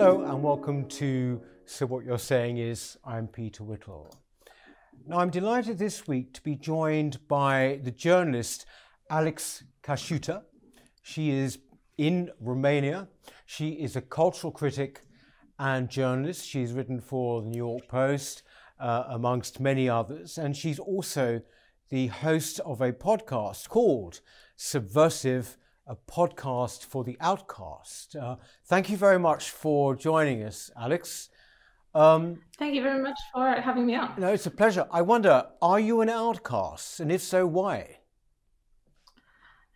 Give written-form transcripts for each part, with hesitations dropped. Hello and welcome to So What You're Saying Is. I'm Peter Whittle. Now I'm delighted this week to be joined by the journalist Alex Casciuta. She is in Romania. She is a cultural critic and journalist. She's written for the New York Post, amongst many others, and she's also the host of a podcast called Subversive, a podcast for the outcast. Thank you very much for joining us, Alex. Thank you very much for having me on. No, it's a pleasure. I wonder, are you an outcast? And if so, why?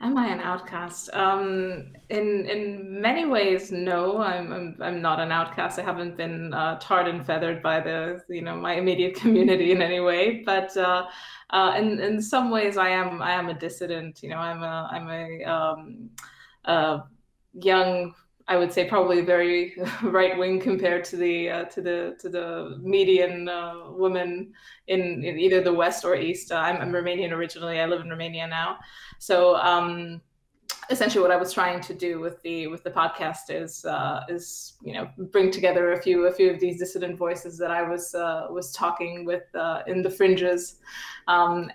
Am I an outcast? In many ways, no. I'm not an outcast. I haven't been tarred and feathered by my immediate community in any way. But in some ways, I am a dissident. You know, I'm a young, I would say probably very right wing compared to the median woman in either the West or East. I'm Romanian originally. I live in Romania now. So essentially, what I was trying to do with the podcast is bring together a few of these dissident voices that I was talking with in the fringes, kind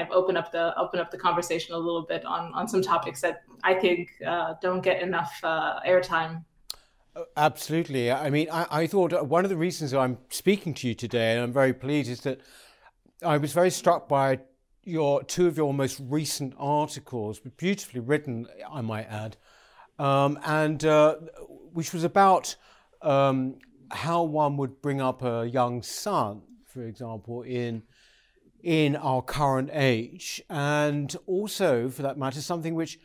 of open up the conversation a little bit on some topics that I think don't get enough airtime. Absolutely. I mean, I thought one of the reasons I'm speaking to you today, and I'm very pleased, is that I was very struck by two of your most recent articles, beautifully written, I might add, which was about how one would bring up a young son, for example, in our current age, and also, for that matter, something which,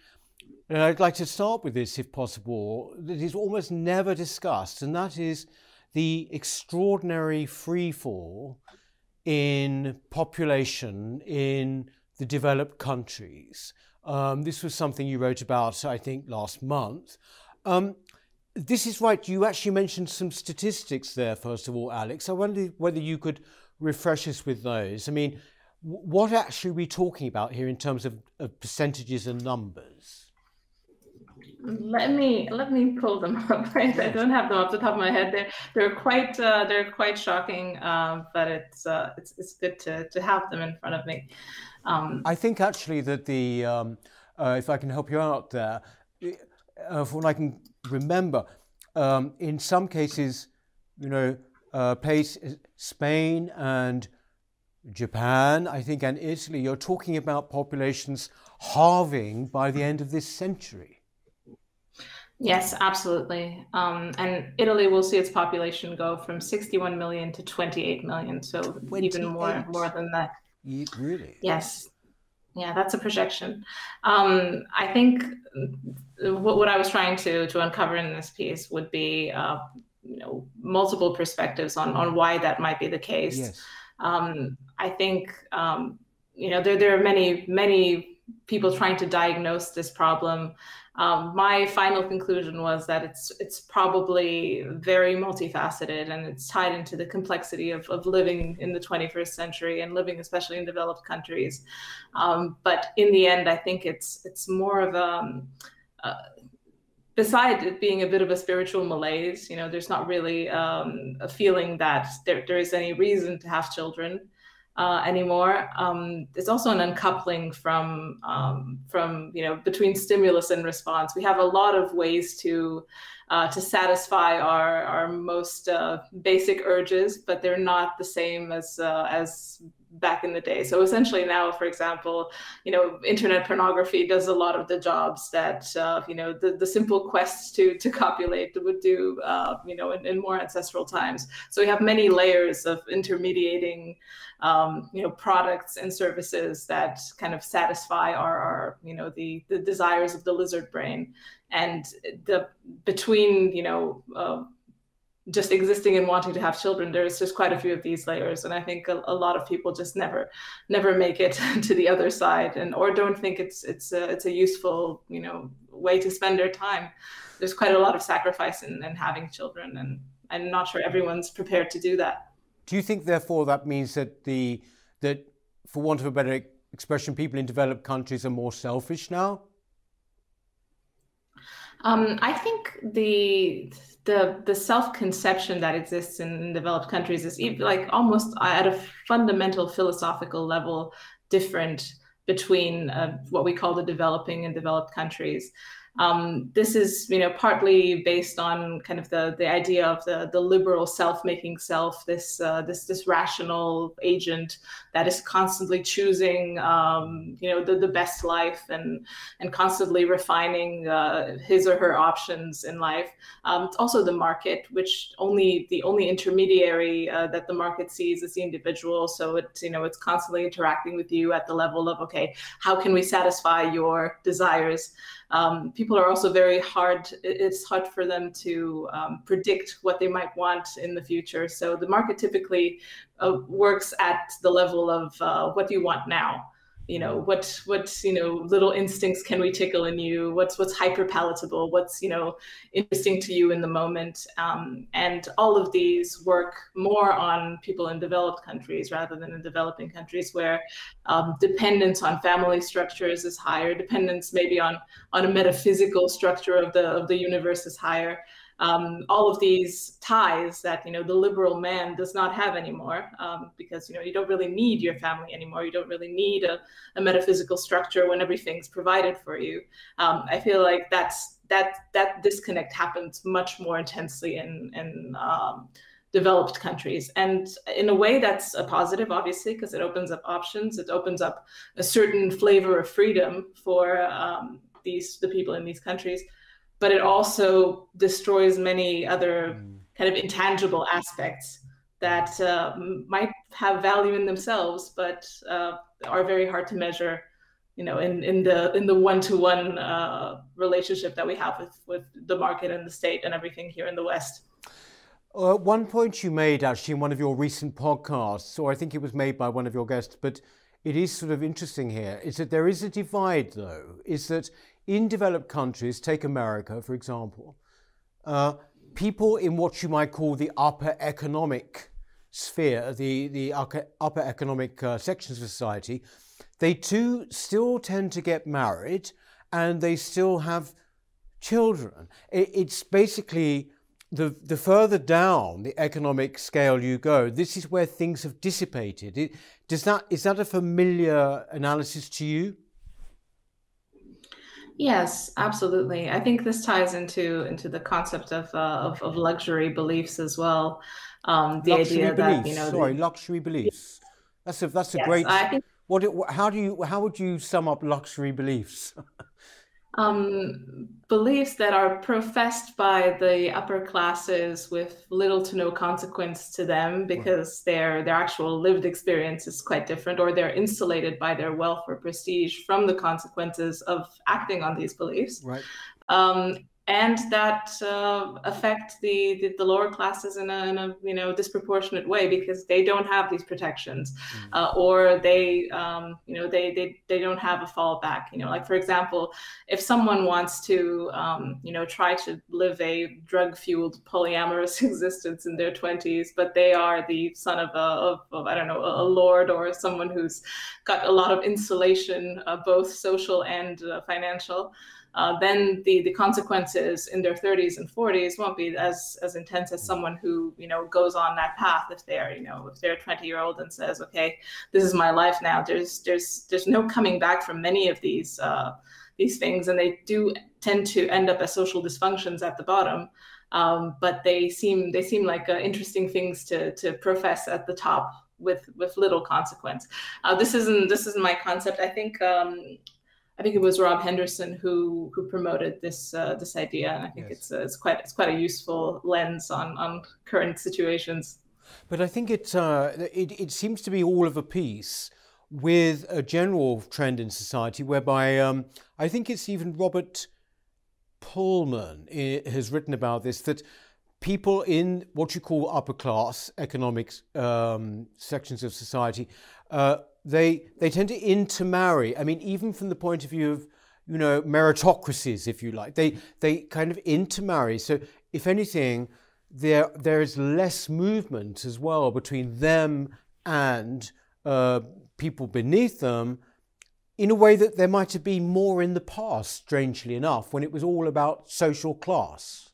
and I'd like to start with this, if possible, that is almost never discussed, and that is the extraordinary freefall in population in the developed countries. This was something you wrote about, I think, last month. This is right. You actually mentioned some statistics there, first of all, Alex. I wondered whether you could refresh us with those. I mean, what actually are we talking about here in terms of percentages and numbers? Let me pull them up. Right? I don't have them off the top of my head. They're quite shocking, but it's good to have them in front of me. I think actually that the if I can help you out there, from what I can remember, in some cases, places Spain and Japan, I think, and Italy, you're talking about populations halving by the end of this century. Yes, absolutely. And Italy will see its population go from 61 million to 28 million. So 28? Even more than that. Really? Yes. Yeah, that's a projection. I think what I was trying to uncover in this piece would be multiple perspectives on why that might be the case. Yes. I think there are many people trying to diagnose this problem. My final conclusion was that it's probably very multifaceted, and it's tied into the complexity of living in the 21st century and living especially in developed countries. But in the end, I think it's more of a besides it being a bit of a spiritual malaise. There's not really a feeling that there is any reason to have children anymore. It's also an uncoupling from between stimulus and response. We have a lot of ways to satisfy our most basic urges, but they're not the same as back in the day. So essentially now, for example, internet pornography does a lot of the jobs that the simple quests to copulate would do in more ancestral times. So we have many layers of intermediating products and services that kind of satisfy our desires of the lizard brain, and just existing and wanting to have children, there's just quite a few of these layers, and I think a lot of people just never make it to the other side, or don't think it's a useful way to spend their time. There's quite a lot of sacrifice in having children, and I'm not sure everyone's prepared to do that. Do you think, therefore, that means that for want of a better expression, people in developed countries are more selfish now? I think the self-conception that exists in developed countries is like almost at a fundamental philosophical level different between what we call the developing and developed countries. This is, partly based on kind of the idea of the liberal self-making self, this rational agent that is constantly choosing, the best life and constantly refining his or her options in life. It's also the market, which the only intermediary that the market sees is the individual. So it's constantly interacting with you at the level of, okay, how can we satisfy your desires? People are also it's hard for them to predict what they might want in the future. So the market typically works at the level of what do you want now? What little instincts can we tickle in you? What's hyper palatable? What's interesting to you in the moment? And all of these work more on people in developed countries rather than in developing countries, where dependence on family structures is higher, dependence maybe on a metaphysical structure of the universe is higher. All of these ties that the liberal man does not have anymore, because you don't really need your family anymore. You don't really need a metaphysical structure when everything's provided for you. I feel like that disconnect happens much more intensely in developed countries, and in a way that's a positive, obviously, because it opens up options. It opens up a certain flavor of freedom for the people in these countries. But it also destroys many other kind of intangible aspects that might have value in themselves, but are very hard to measure, in the one-to-one relationship that we have with the market and the state and everything here in the West. One point you made actually in one of your recent podcasts, or I think it was made by one of your guests, but it is sort of interesting here, is that there is a divide, though, is that in developed countries, take America, for example, people in what you might call the upper economic sphere, the upper economic sections of society, they too still tend to get married and they still have children. It's basically the further down the economic scale you go, this is where things have dissipated. Is that a familiar analysis to you? Yes, absolutely. I think this ties into the concept of luxury beliefs as well. The luxury idea beliefs. That luxury beliefs. That's a yes, great. How would you sum up luxury beliefs? Beliefs that are professed by the upper classes with little to no consequence to them, because their actual lived experience is quite different, or they're insulated by their wealth or prestige from the consequences of acting on these beliefs. Right. And that affect the lower classes in a disproportionate way, because they don't have these protections, or they don't have a fallback. Like, for example, if someone wants to try to live a drug-fueled polyamorous existence in their 20s, but they are the son of I don't know, a lord or someone who's got a lot of insulation, both social and financial. Then the consequences in their 30s and 40s won't be as intense as someone who goes on that path. If they're a 20-year-old and says, okay, this is my life now, there's no coming back from many of these things, and they do tend to end up as social dysfunctions at the bottom. But they seem like interesting things to profess at the top with little consequence. This isn't my concept. I think it was Rob Henderson who promoted this idea, and I think it's quite a useful lens on current situations. But I think it seems to be all of a piece with a general trend in society whereby I think it's even Robert Pullman has written about this, that people in what you call upper class economic sections of society. They tend to intermarry. I mean, even from the point of view of, meritocracies, if you like, they kind of intermarry. So if anything, there is less movement as well between them and people beneath them, in a way that there might have been more in the past, strangely enough, when it was all about social class.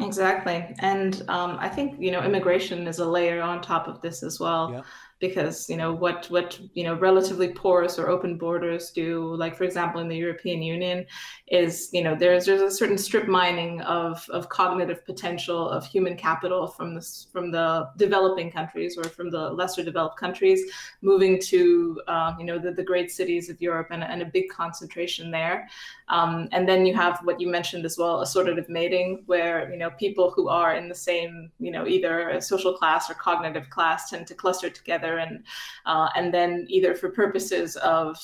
Exactly. And I think, you know, immigration is a layer on top of this as well, yeah. Because, you know, what, you know, relatively porous or open borders do, like, for example, in the European Union is, you know, there's a certain strip mining of cognitive potential of human capital from the developing countries or from the lesser developed countries moving to, you know, the great cities of Europe and a big concentration there. And then you have what you mentioned as well, assortative mating, where, you know, people who are in the same, you know, either a social class or cognitive class tend to cluster together. And then either for purposes of,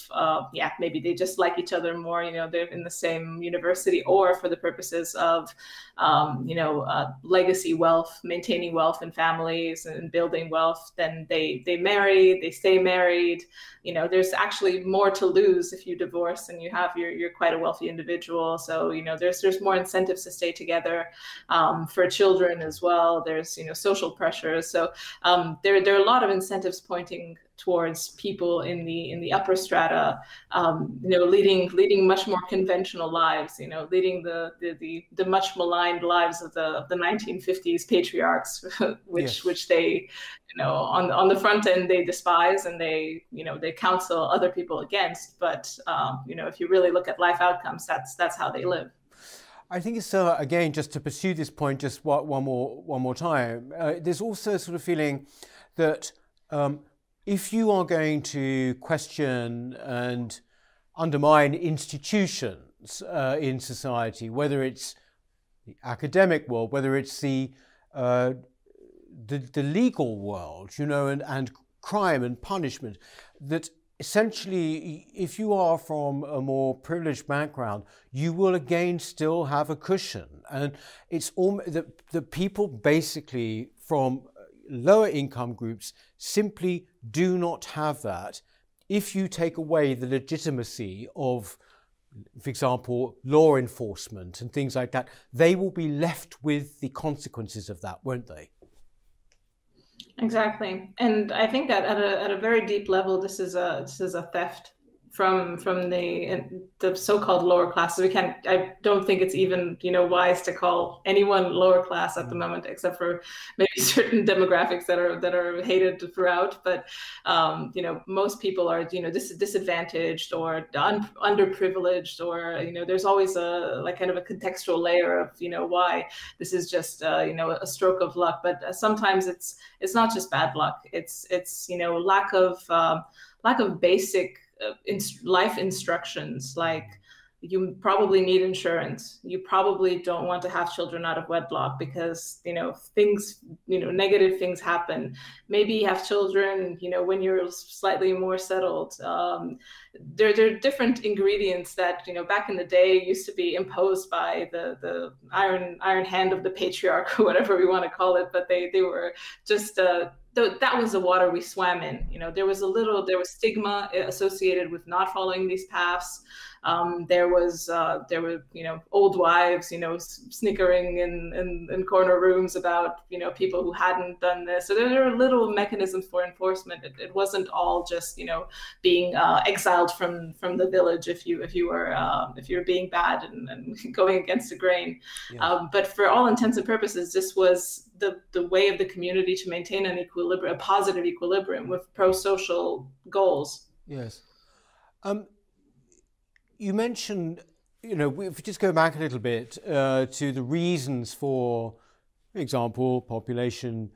yeah, maybe they just like each other more, you know, they're in the same university, or for the purposes of, you know, legacy wealth, maintaining wealth in families and building wealth, then they marry, they stay married. You know, there's actually more to lose if you divorce and you have, you're quite a wealthy individual. So, you know, there's more incentives to stay together, for children as well. There's, you know, social pressures. So there are a lot of incentives pointing towards people in the upper strata, you know, leading much more conventional lives, you know, leading the much maligned lives of the 1950s patriarchs, which they, you know, on the front end they despise and they, you know, they counsel other people against. But you know, if you really look at life outcomes, that's how they live. I think it's again, just to pursue this point just one more time. There's also sort of feeling that. If you are going to question and undermine institutions in society, whether it's the academic world, whether it's the legal world, you know, and crime and punishment, that essentially, if you are from a more privileged background, you will again still have a cushion. And it's all the people basically from lower income groups simply do not have that. If you take away the legitimacy of, for example, law enforcement and things like that, they will be left with the consequences of that, won't they? Exactly. And I think that at a very deep level, this is a theft from the so-called lower classes. I don't think it's even, you know, wise to call anyone lower class at the moment, except for maybe certain demographics that are hated throughout. But you know, most people are, you know, disadvantaged or underprivileged, or, you know, there's always a like kind of a contextual layer of, you know, why this is just you know, a stroke of luck. But sometimes it's not just bad luck. It's you know, lack of basic life instructions, like you probably need insurance. You probably don't want to have children out of wedlock because, you know, things, you know, negative things happen. Maybe you have children, you know, when you're slightly more settled. There are different ingredients that, you know, back in the day used to be imposed by the iron hand of the patriarch, or whatever we want to call it, but they were just that was the water we swam in. You know, there was stigma associated with not following these paths. There were, you know, old wives, you know, snickering in corner rooms about, you know, people who hadn't done this. So there were little mechanisms for enforcement. It wasn't all just, you know, being exiled from the village if you were being bad and going against the grain. Yeah. But for all intents and purposes, this was the way of the community to maintain an equilibrium, a positive equilibrium with pro-social goals. Yes. You mentioned, you know, if we just go back a little bit to the reasons for example, population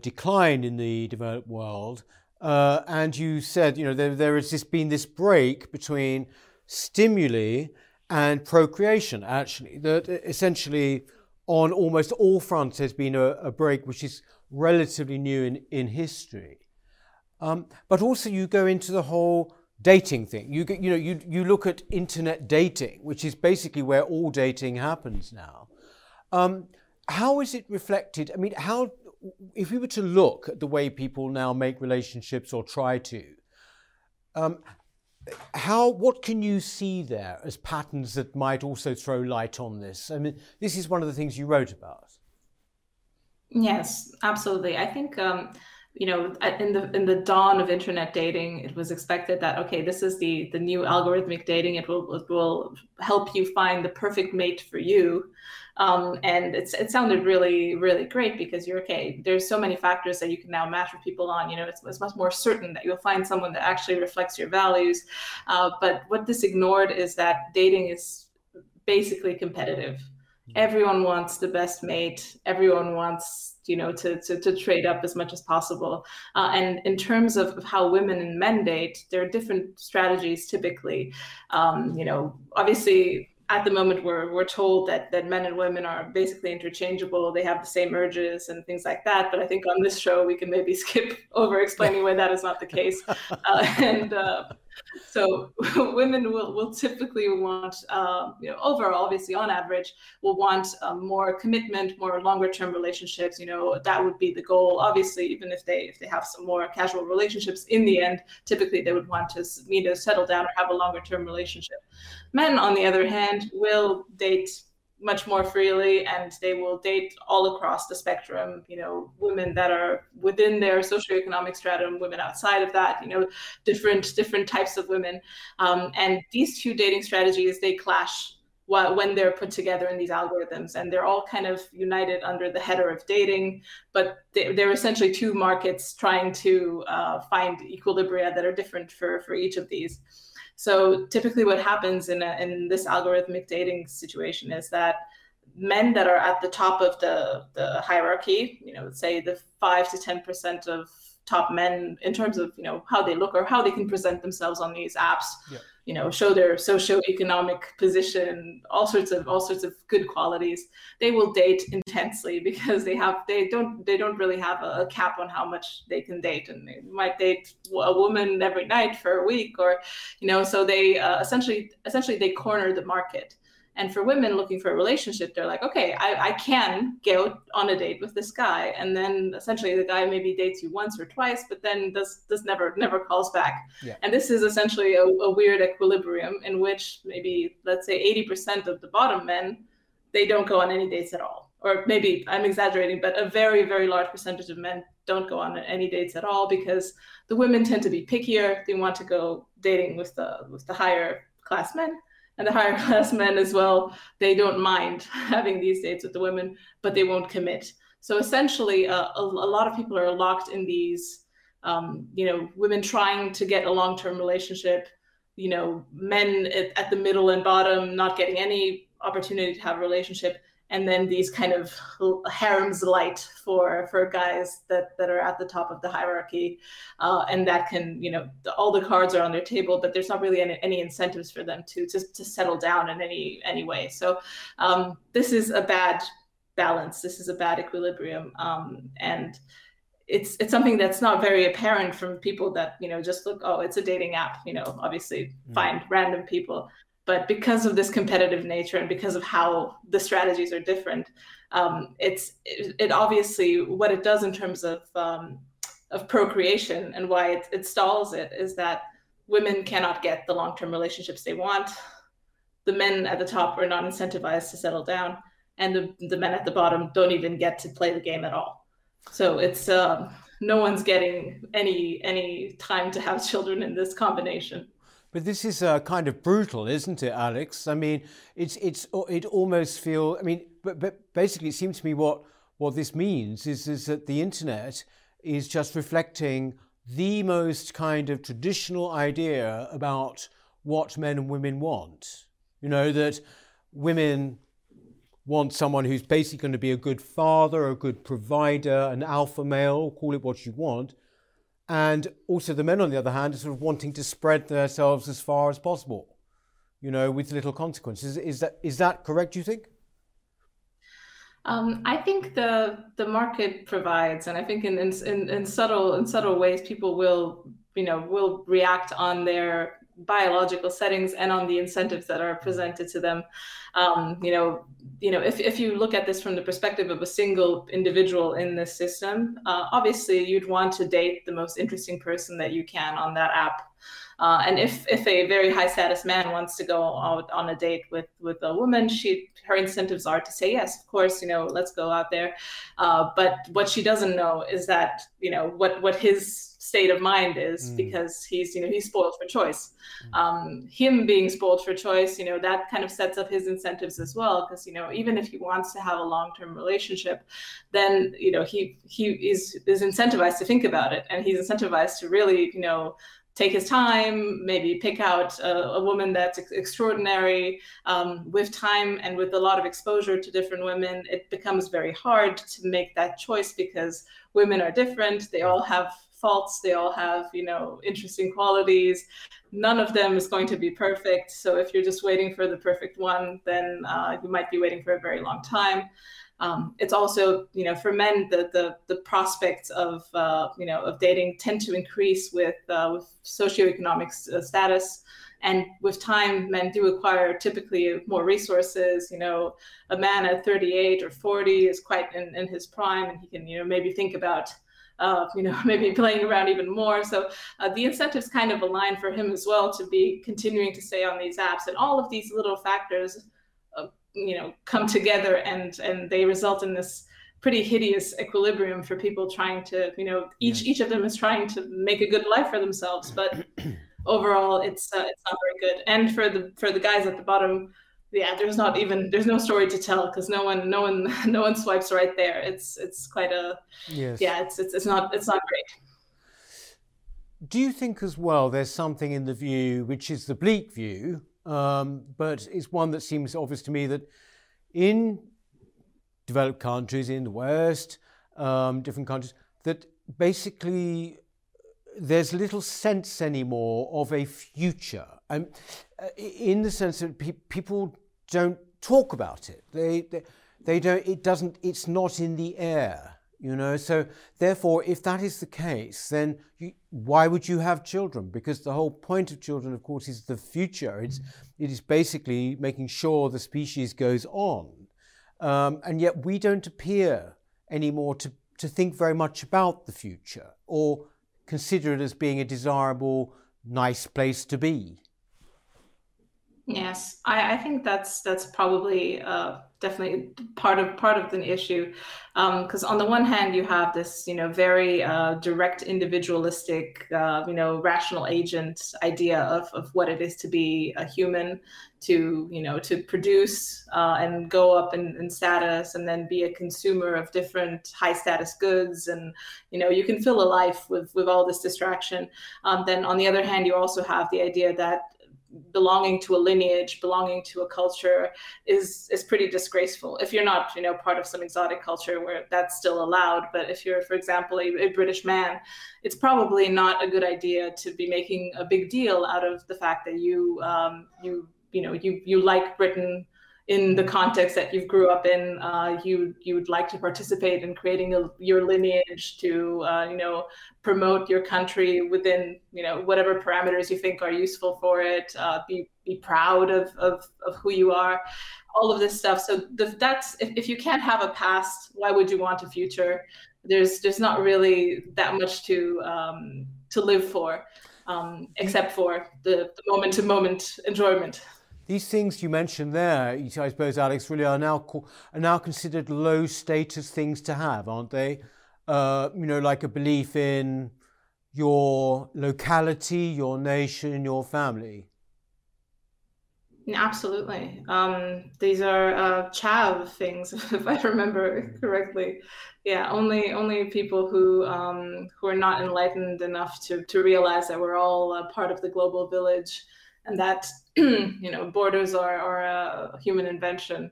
decline in the developed world, and you said, you know, there has been this break between stimuli and procreation, actually, that essentially on almost all fronts there's been a break which is relatively new in history. But also you go into the whole dating thing. You look at internet dating, which is basically where all dating happens now. How is it reflected? I mean, how, if we were to look at the way people now make relationships or try to, what can you see there as patterns that might also throw light on this? I mean, this is one of the things you wrote about. Yes, absolutely. I think you know, in the dawn of internet dating, it was expected that, okay, this is the new algorithmic dating. It will help you find the perfect mate for you. And it sounded really, really great because you're okay. There's so many factors that you can now match with people on. You know, it's much more certain that you'll find someone that actually reflects your values. But what this ignored is that dating is basically competitive. Everyone wants the best mate. Everyone wants, you know, to trade up as much as possible. And in terms of how women and men date, there are different strategies typically. You know, obviously at the moment we're told that men and women are basically interchangeable. They have the same urges and things like that. But I think on this show we can maybe skip over explaining why that is not the case. So women will typically want, you know, overall, obviously on average, will want more commitment, more longer-term relationships. You know, that would be the goal. Obviously, even if they have some more casual relationships, in the end, typically they would want to, you know, settle down or have a longer-term relationship. Men, on the other hand, will date much more freely, and they will date all across the spectrum. You know, women that are within their socioeconomic stratum, women outside of that, you know, different types of women. And these two dating strategies, they clash when they're put together in these algorithms, and they're all kind of united under the header of dating, but they're essentially two markets trying to find equilibria that are different for each of these. So typically what happens in this algorithmic dating situation is that men that are at the top of the hierarchy, you know, say the 5 to 10% of top men in terms of, you know, how they look or how they can present themselves on these apps, yeah, you know, show their socioeconomic position, all sorts of good qualities. They will date intensely because they don't really have a cap on how much they can date, and they might date a woman every night for a week, or, you know, so they essentially they corner the market. And for women looking for a relationship, they're like, okay, I can go on a date with this guy. And then essentially the guy maybe dates you once or twice, but then this never calls back. Yeah. And this is essentially a weird equilibrium in which maybe, let's say, 80% of the bottom men, they don't go on any dates at all. Or maybe I'm exaggerating, but a very, very large percentage of men don't go on any dates at all because the women tend to be pickier. They want to go dating with the higher class men. And the higher class men as well, they don't mind having these dates with the women, but they won't commit. So essentially, a lot of people are locked in these, you know, women trying to get a long-term relationship, you know, men at the middle and bottom not getting any opportunity to have a relationship, and then these kind of harems light for guys that are at the top of the hierarchy. And that can, you know, all the cards are on their table, but there's not really any incentives for them to settle down in any way. So this is a bad balance. This is a bad equilibrium. And it's something that's not very apparent from people that, you know, just look, oh, it's a dating app, you know, obviously find random people. But because of this competitive nature and because of how the strategies are different, it obviously, what it does in terms of procreation and why it stalls it is that women cannot get the long-term relationships they want. The men at the top are not incentivized to settle down, and the men at the bottom don't even get to play the game at all. So it's no one's getting any time to have children in this combination. But this is kind of brutal, isn't it, Alex? I mean, it almost feels. I mean, but basically, it seems to me what this means is that the internet is just reflecting the most kind of traditional idea about what men and women want. You know, that women want someone who's basically going to be a good father, a good provider, an alpha male, call it what you want. And also the men, on the other hand, are sort of wanting to spread themselves as far as possible, you know, with little consequences. Is that correct, do you think? I think the market provides, and I think in subtle ways, people will react on their biological settings and on the incentives that are presented to them. If you look at this from the perspective of a single individual in this system, obviously you'd want to date the most interesting person that you can on that app. And if a very high status man wants to go out on a date with a woman, her incentives are to say, yes, of course, let's go out there. But what she doesn't know is that, what his state of mind is, because he's spoiled for choice. Him being spoiled for choice, that kind of sets up his incentives as well, because, even if he wants to have a long-term relationship, then, he is incentivized to think about it, and he's incentivized to really, take his time, maybe pick out a woman that's extraordinary. With time and with a lot of exposure to different women, it becomes very hard to make that choice, because women are different. They all have faults. They all have, interesting qualities. None of them is going to be perfect. So if you're just waiting for the perfect one, then you might be waiting for a very long time. It's also, for men, the prospects of dating tend to increase with socioeconomic status, and with time, men do acquire typically more resources. A man at 38 or 40 is quite in his prime, and he can, maybe think about, maybe playing around even more. So the incentives kind of align for him as well to be continuing to stay on these apps, and all of these little factors come together, and they result in this pretty hideous equilibrium for people trying to, each of them is trying to make a good life for themselves, but overall it's not very good. And for the guys at the bottom, there's no story to tell, because no one swipes right there. It's quite a, it's not great. Do you think as well there's something in the view, which is the bleak view, but it's one that seems obvious to me, that in developed countries, in the West, different countries, that basically there's little sense anymore of a future, in the sense that people don't talk about it. They don't. It doesn't. It's not in the air, So therefore, if that is the case, then why would you have children? Because the whole point of children, of course, is the future. It is basically making sure the species goes on, and yet we don't appear anymore to think very much about the future, or consider it as being a desirable, nice place to be. Yes, I think that's probably definitely part of the issue, because on the one hand you have this very direct, individualistic, rational agent idea of what it is to be a human, to to produce and go up in status, and then be a consumer of different high status goods, and you can fill a life with all this distraction. Then on the other hand, you also have the idea that belonging to a lineage, belonging to a culture is pretty disgraceful. If you're not, part of some exotic culture where that's still allowed, but if you're, for example, a British man, it's probably not a good idea to be making a big deal out of the fact that you like Britain in the context that you grew up in. You would like to participate in creating your lineage to promote your country within whatever parameters you think are useful for it. Be proud of who you are, all of this stuff. So if you can't have a past, why would you want a future? There's not really that much to live for, except for the moment-to-moment enjoyment. These things you mentioned there, I suppose, Alex, really are now considered low-status things to have, aren't they? Like a belief in your locality, your nation, your family. Absolutely. These are chav things, if I remember correctly. Yeah, only people who are not enlightened enough to realize that we're all part of the global village, and that borders are a human invention.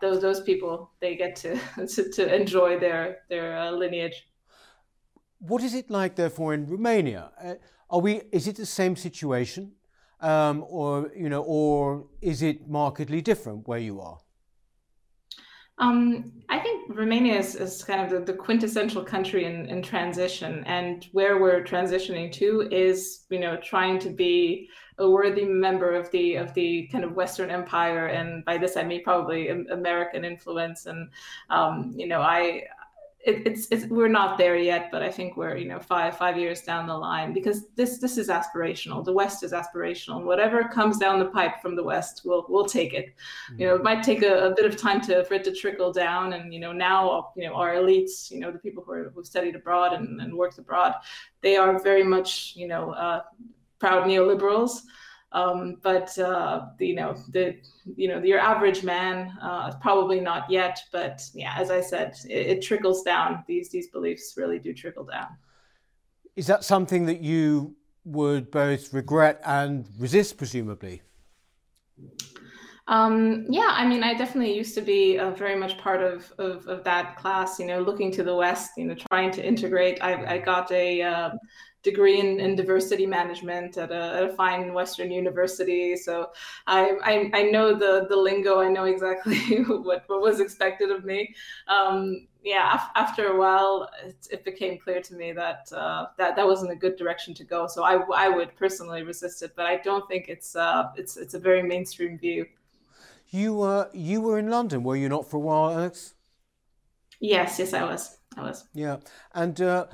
Those people, they get to enjoy their lineage. What is it like, therefore, in Romania? Is it the same situation, or is it markedly different where you are? I think Romania is kind of the quintessential country in transition, and where we're transitioning to is, trying to be a worthy member of the kind of Western empire, and by this I mean probably American influence. And we're not there yet, but I think we're, five years down the line, because this is aspirational. The West is aspirational. Whatever comes down the pipe from the West, we'll take it. Mm-hmm. It might take a bit of time for it to trickle down. And, now, our elites, the people who've studied abroad and worked abroad, they are very much, proud neoliberals. Your average man, probably not yet, but yeah, as I said, it trickles down. These beliefs really do trickle down. Is that something that you would both regret and resist, presumably? Yeah, I definitely used to be very much part of that class, looking to the West, trying to integrate. I got a degree in diversity management at a fine Western university. So I know the lingo, I know exactly what was expected of me. After a while, it became clear to me that wasn't a good direction to go. So I would personally resist it, but I don't think it's a very mainstream view. You were in London, were you not, for a while, Alex? Yes, I was. Yeah, and a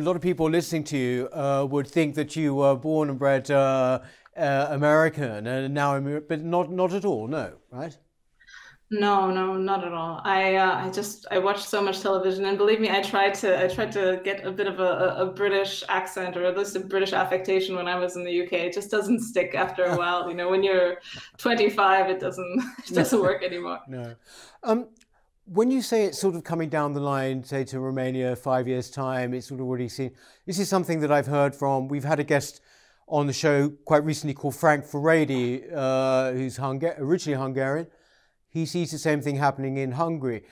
lot of people listening to you would think that you were born and bred American, and now, but not at all. No, right? No, not at all. I watched so much television, and believe me, I tried to get a bit of a British accent, or at least a British affectation, when I was in the UK. It just doesn't stick after a while. When you're 25, it doesn't work anymore. No. When you say it's sort of coming down the line, say to Romania 5 years' time, it's sort of already seen. This is something that I've heard from. We've had a guest on the show quite recently called Frank Ferrady, who's originally Hungarian. He sees the same thing happening in Hungary.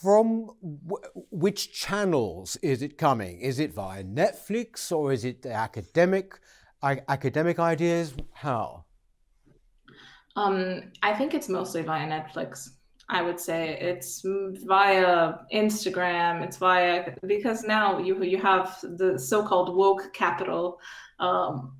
From which channels is it coming? Is it via Netflix, or is it the academic ideas? How? I think it's mostly via Netflix. I would say it's via Instagram. It's via, because now you have the so-called woke capital.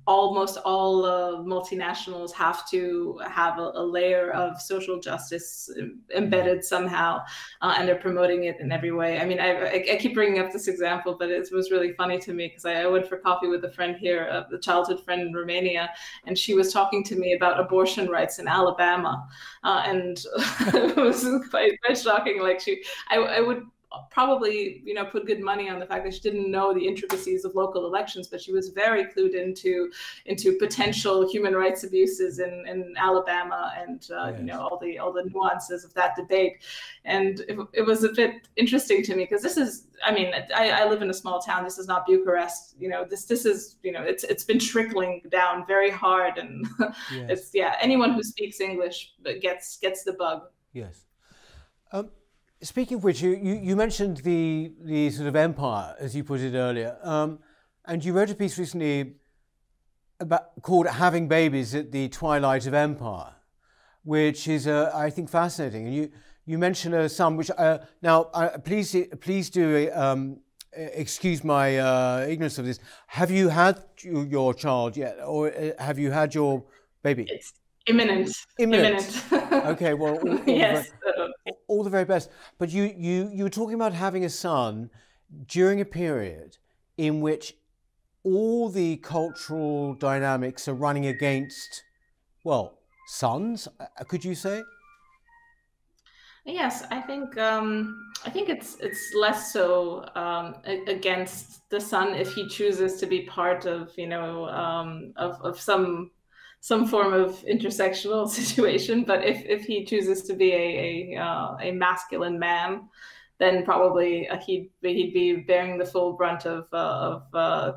Almost all multinationals have to have a layer of social justice embedded somehow, and they're promoting it in every way. I keep bringing up this example, but it was really funny to me, because I went for coffee with a friend here, a childhood friend in Romania, and she was talking to me about abortion rights in Alabama, and it was quite shocking. Like, I would probably, put good money on the fact that she didn't know the intricacies of local elections, but she was very clued into potential human rights abuses in Alabama, and yes, all the nuances of that debate. And it was a bit interesting to me, because this is, I live in a small town. This is not Bucharest. This is, it's been trickling down very hard, and yes. Anyone who speaks English gets the bug. Yes. Speaking of which, you mentioned the sort of empire, as you put it earlier, and you wrote a piece recently called "Having Babies at the Twilight of Empire," which is, I think, fascinating. And you mention some which now please do excuse my ignorance of this. Have you had your child yet, or have you had your baby? It's imminent. Okay, well, yes. All the very best. But you were talking about having a son during a period in which all the cultural dynamics are running against, well, sons, could you say? Yes, I think it's less so against the son if he chooses to be part of of some form of intersectional situation, but if he chooses to be a masculine man, then probably he'd be bearing the full brunt of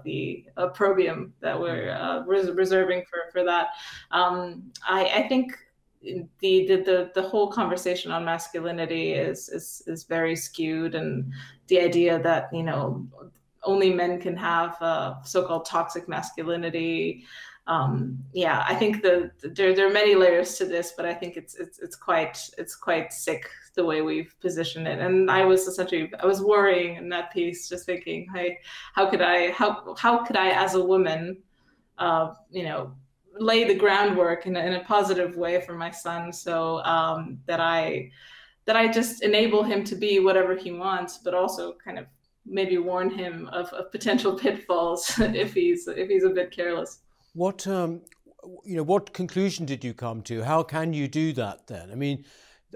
the opprobrium that we're reserving for that. I think the whole conversation on masculinity is very skewed, and the idea that only men can have so-called toxic masculinity. I think there are many layers to this, but I think it's quite sick the way we've positioned it. And I was worrying in that piece, just thinking, hey, how could I as a woman, lay the groundwork in a positive way for my son, so that I that I just enable him to be whatever he wants, but also kind of maybe warn him of potential pitfalls if he's a bit careless. What what conclusion did you come to? How can you do that then? I mean,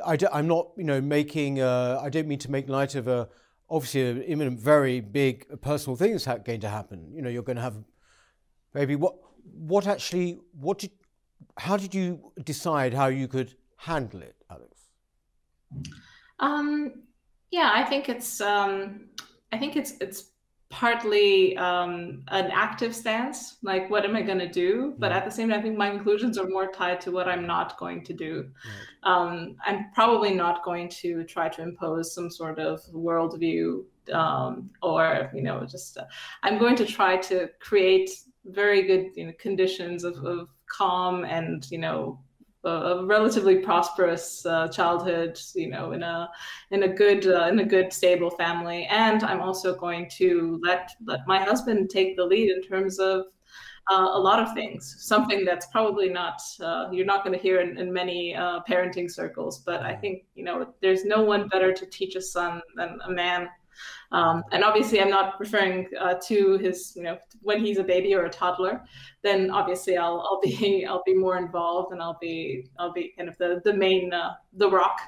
I'm not making I don't mean to make light of a obviously an imminent, very big personal thing that's going to happen. You know, you're going to have maybe how did you decide how you could handle it, Alex? Yeah, I think it's partly an active stance, like what am I going to do? But at the same time, I think my conclusions are more tied to what I'm not going to do. Right. I'm probably not going to try to impose some sort of worldview I'm going to try to create very good conditions of calm and, a relatively prosperous childhood, in a good stable family. And I'm also going to let my husband take the lead in terms of a lot of things, something that's probably not you're not going to hear in many parenting circles. But I think, there's no one better to teach a son than a man. And obviously I'm not referring to his, when he's a baby or a toddler, then obviously I'll be more involved and I'll be kind of the main, the rock.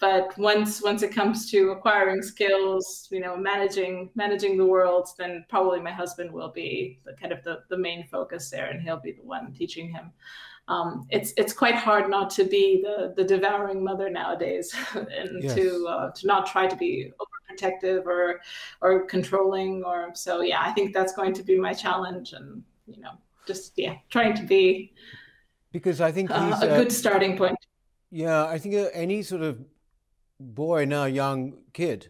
But once it comes to acquiring skills, managing the world, then probably my husband will be the main focus there, and he'll be the one teaching him. It's quite hard not to be the devouring mother nowadays, and yes, to not try to be overprotective or controlling, or so. Yeah, I think that's going to be my challenge, and trying to be, because I think he's a good starting point. Yeah, I think any sort of boy now, young kid,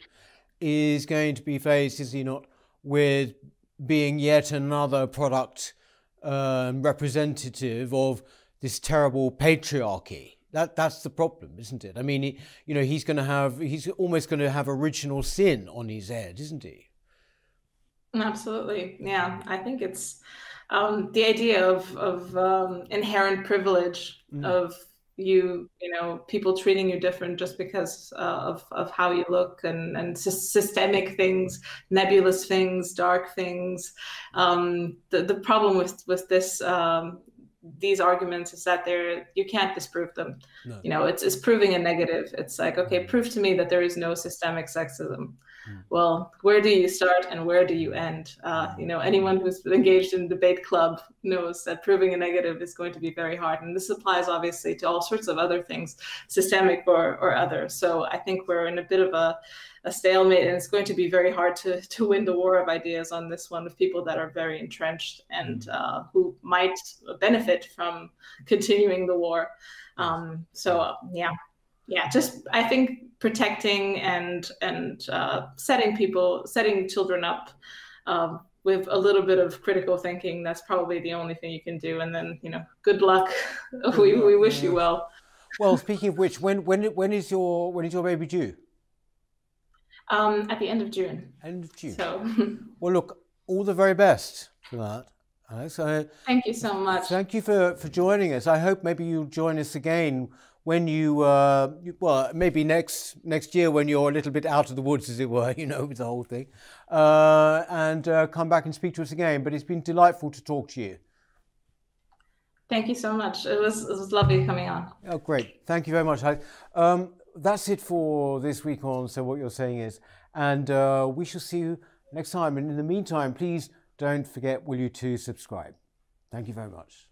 is going to be faced, is he not, with being yet another product representative of this terrible patriarchy. That's the problem, isn't it? I mean, he's almost going to have original sin on his head, isn't he? Absolutely. Yeah, I think it's the idea of inherent privilege, of people treating you different just because of how you look, and systemic things, nebulous things, dark things. The problem with this these arguments is that you can't disprove them. No. It's proving a negative. It's like, okay, prove to me that there is no systemic sexism. Well, where do you start and where do you end? Anyone who's engaged in debate club knows that proving a negative is going to be very hard. And this applies obviously to all sorts of other things, systemic or other. So I think we're in a bit of a stalemate, and it's going to be very hard to win the war of ideas on this one, with people that are very entrenched and who might benefit from continuing the war. I think protecting and setting children up with a little bit of critical thinking, that's probably the only thing you can do. And then, good luck. We wish you well. Well, speaking of which, when is your baby due? At the end of June. End of June. So, well, look, all the very best for that. Alex, thank you so much. Thank you for joining us. I hope maybe you'll join us again when you, maybe next year, when you're a little bit out of the woods, as it were, with the whole thing, and come back and speak to us again. But it's been delightful to talk to you. Thank you so much. It was lovely coming on. Oh, great. Thank you very much. That's it for this week on So What You're Saying Is, and we shall see you next time. And in the meantime, please don't forget, will you, to subscribe. Thank you very much.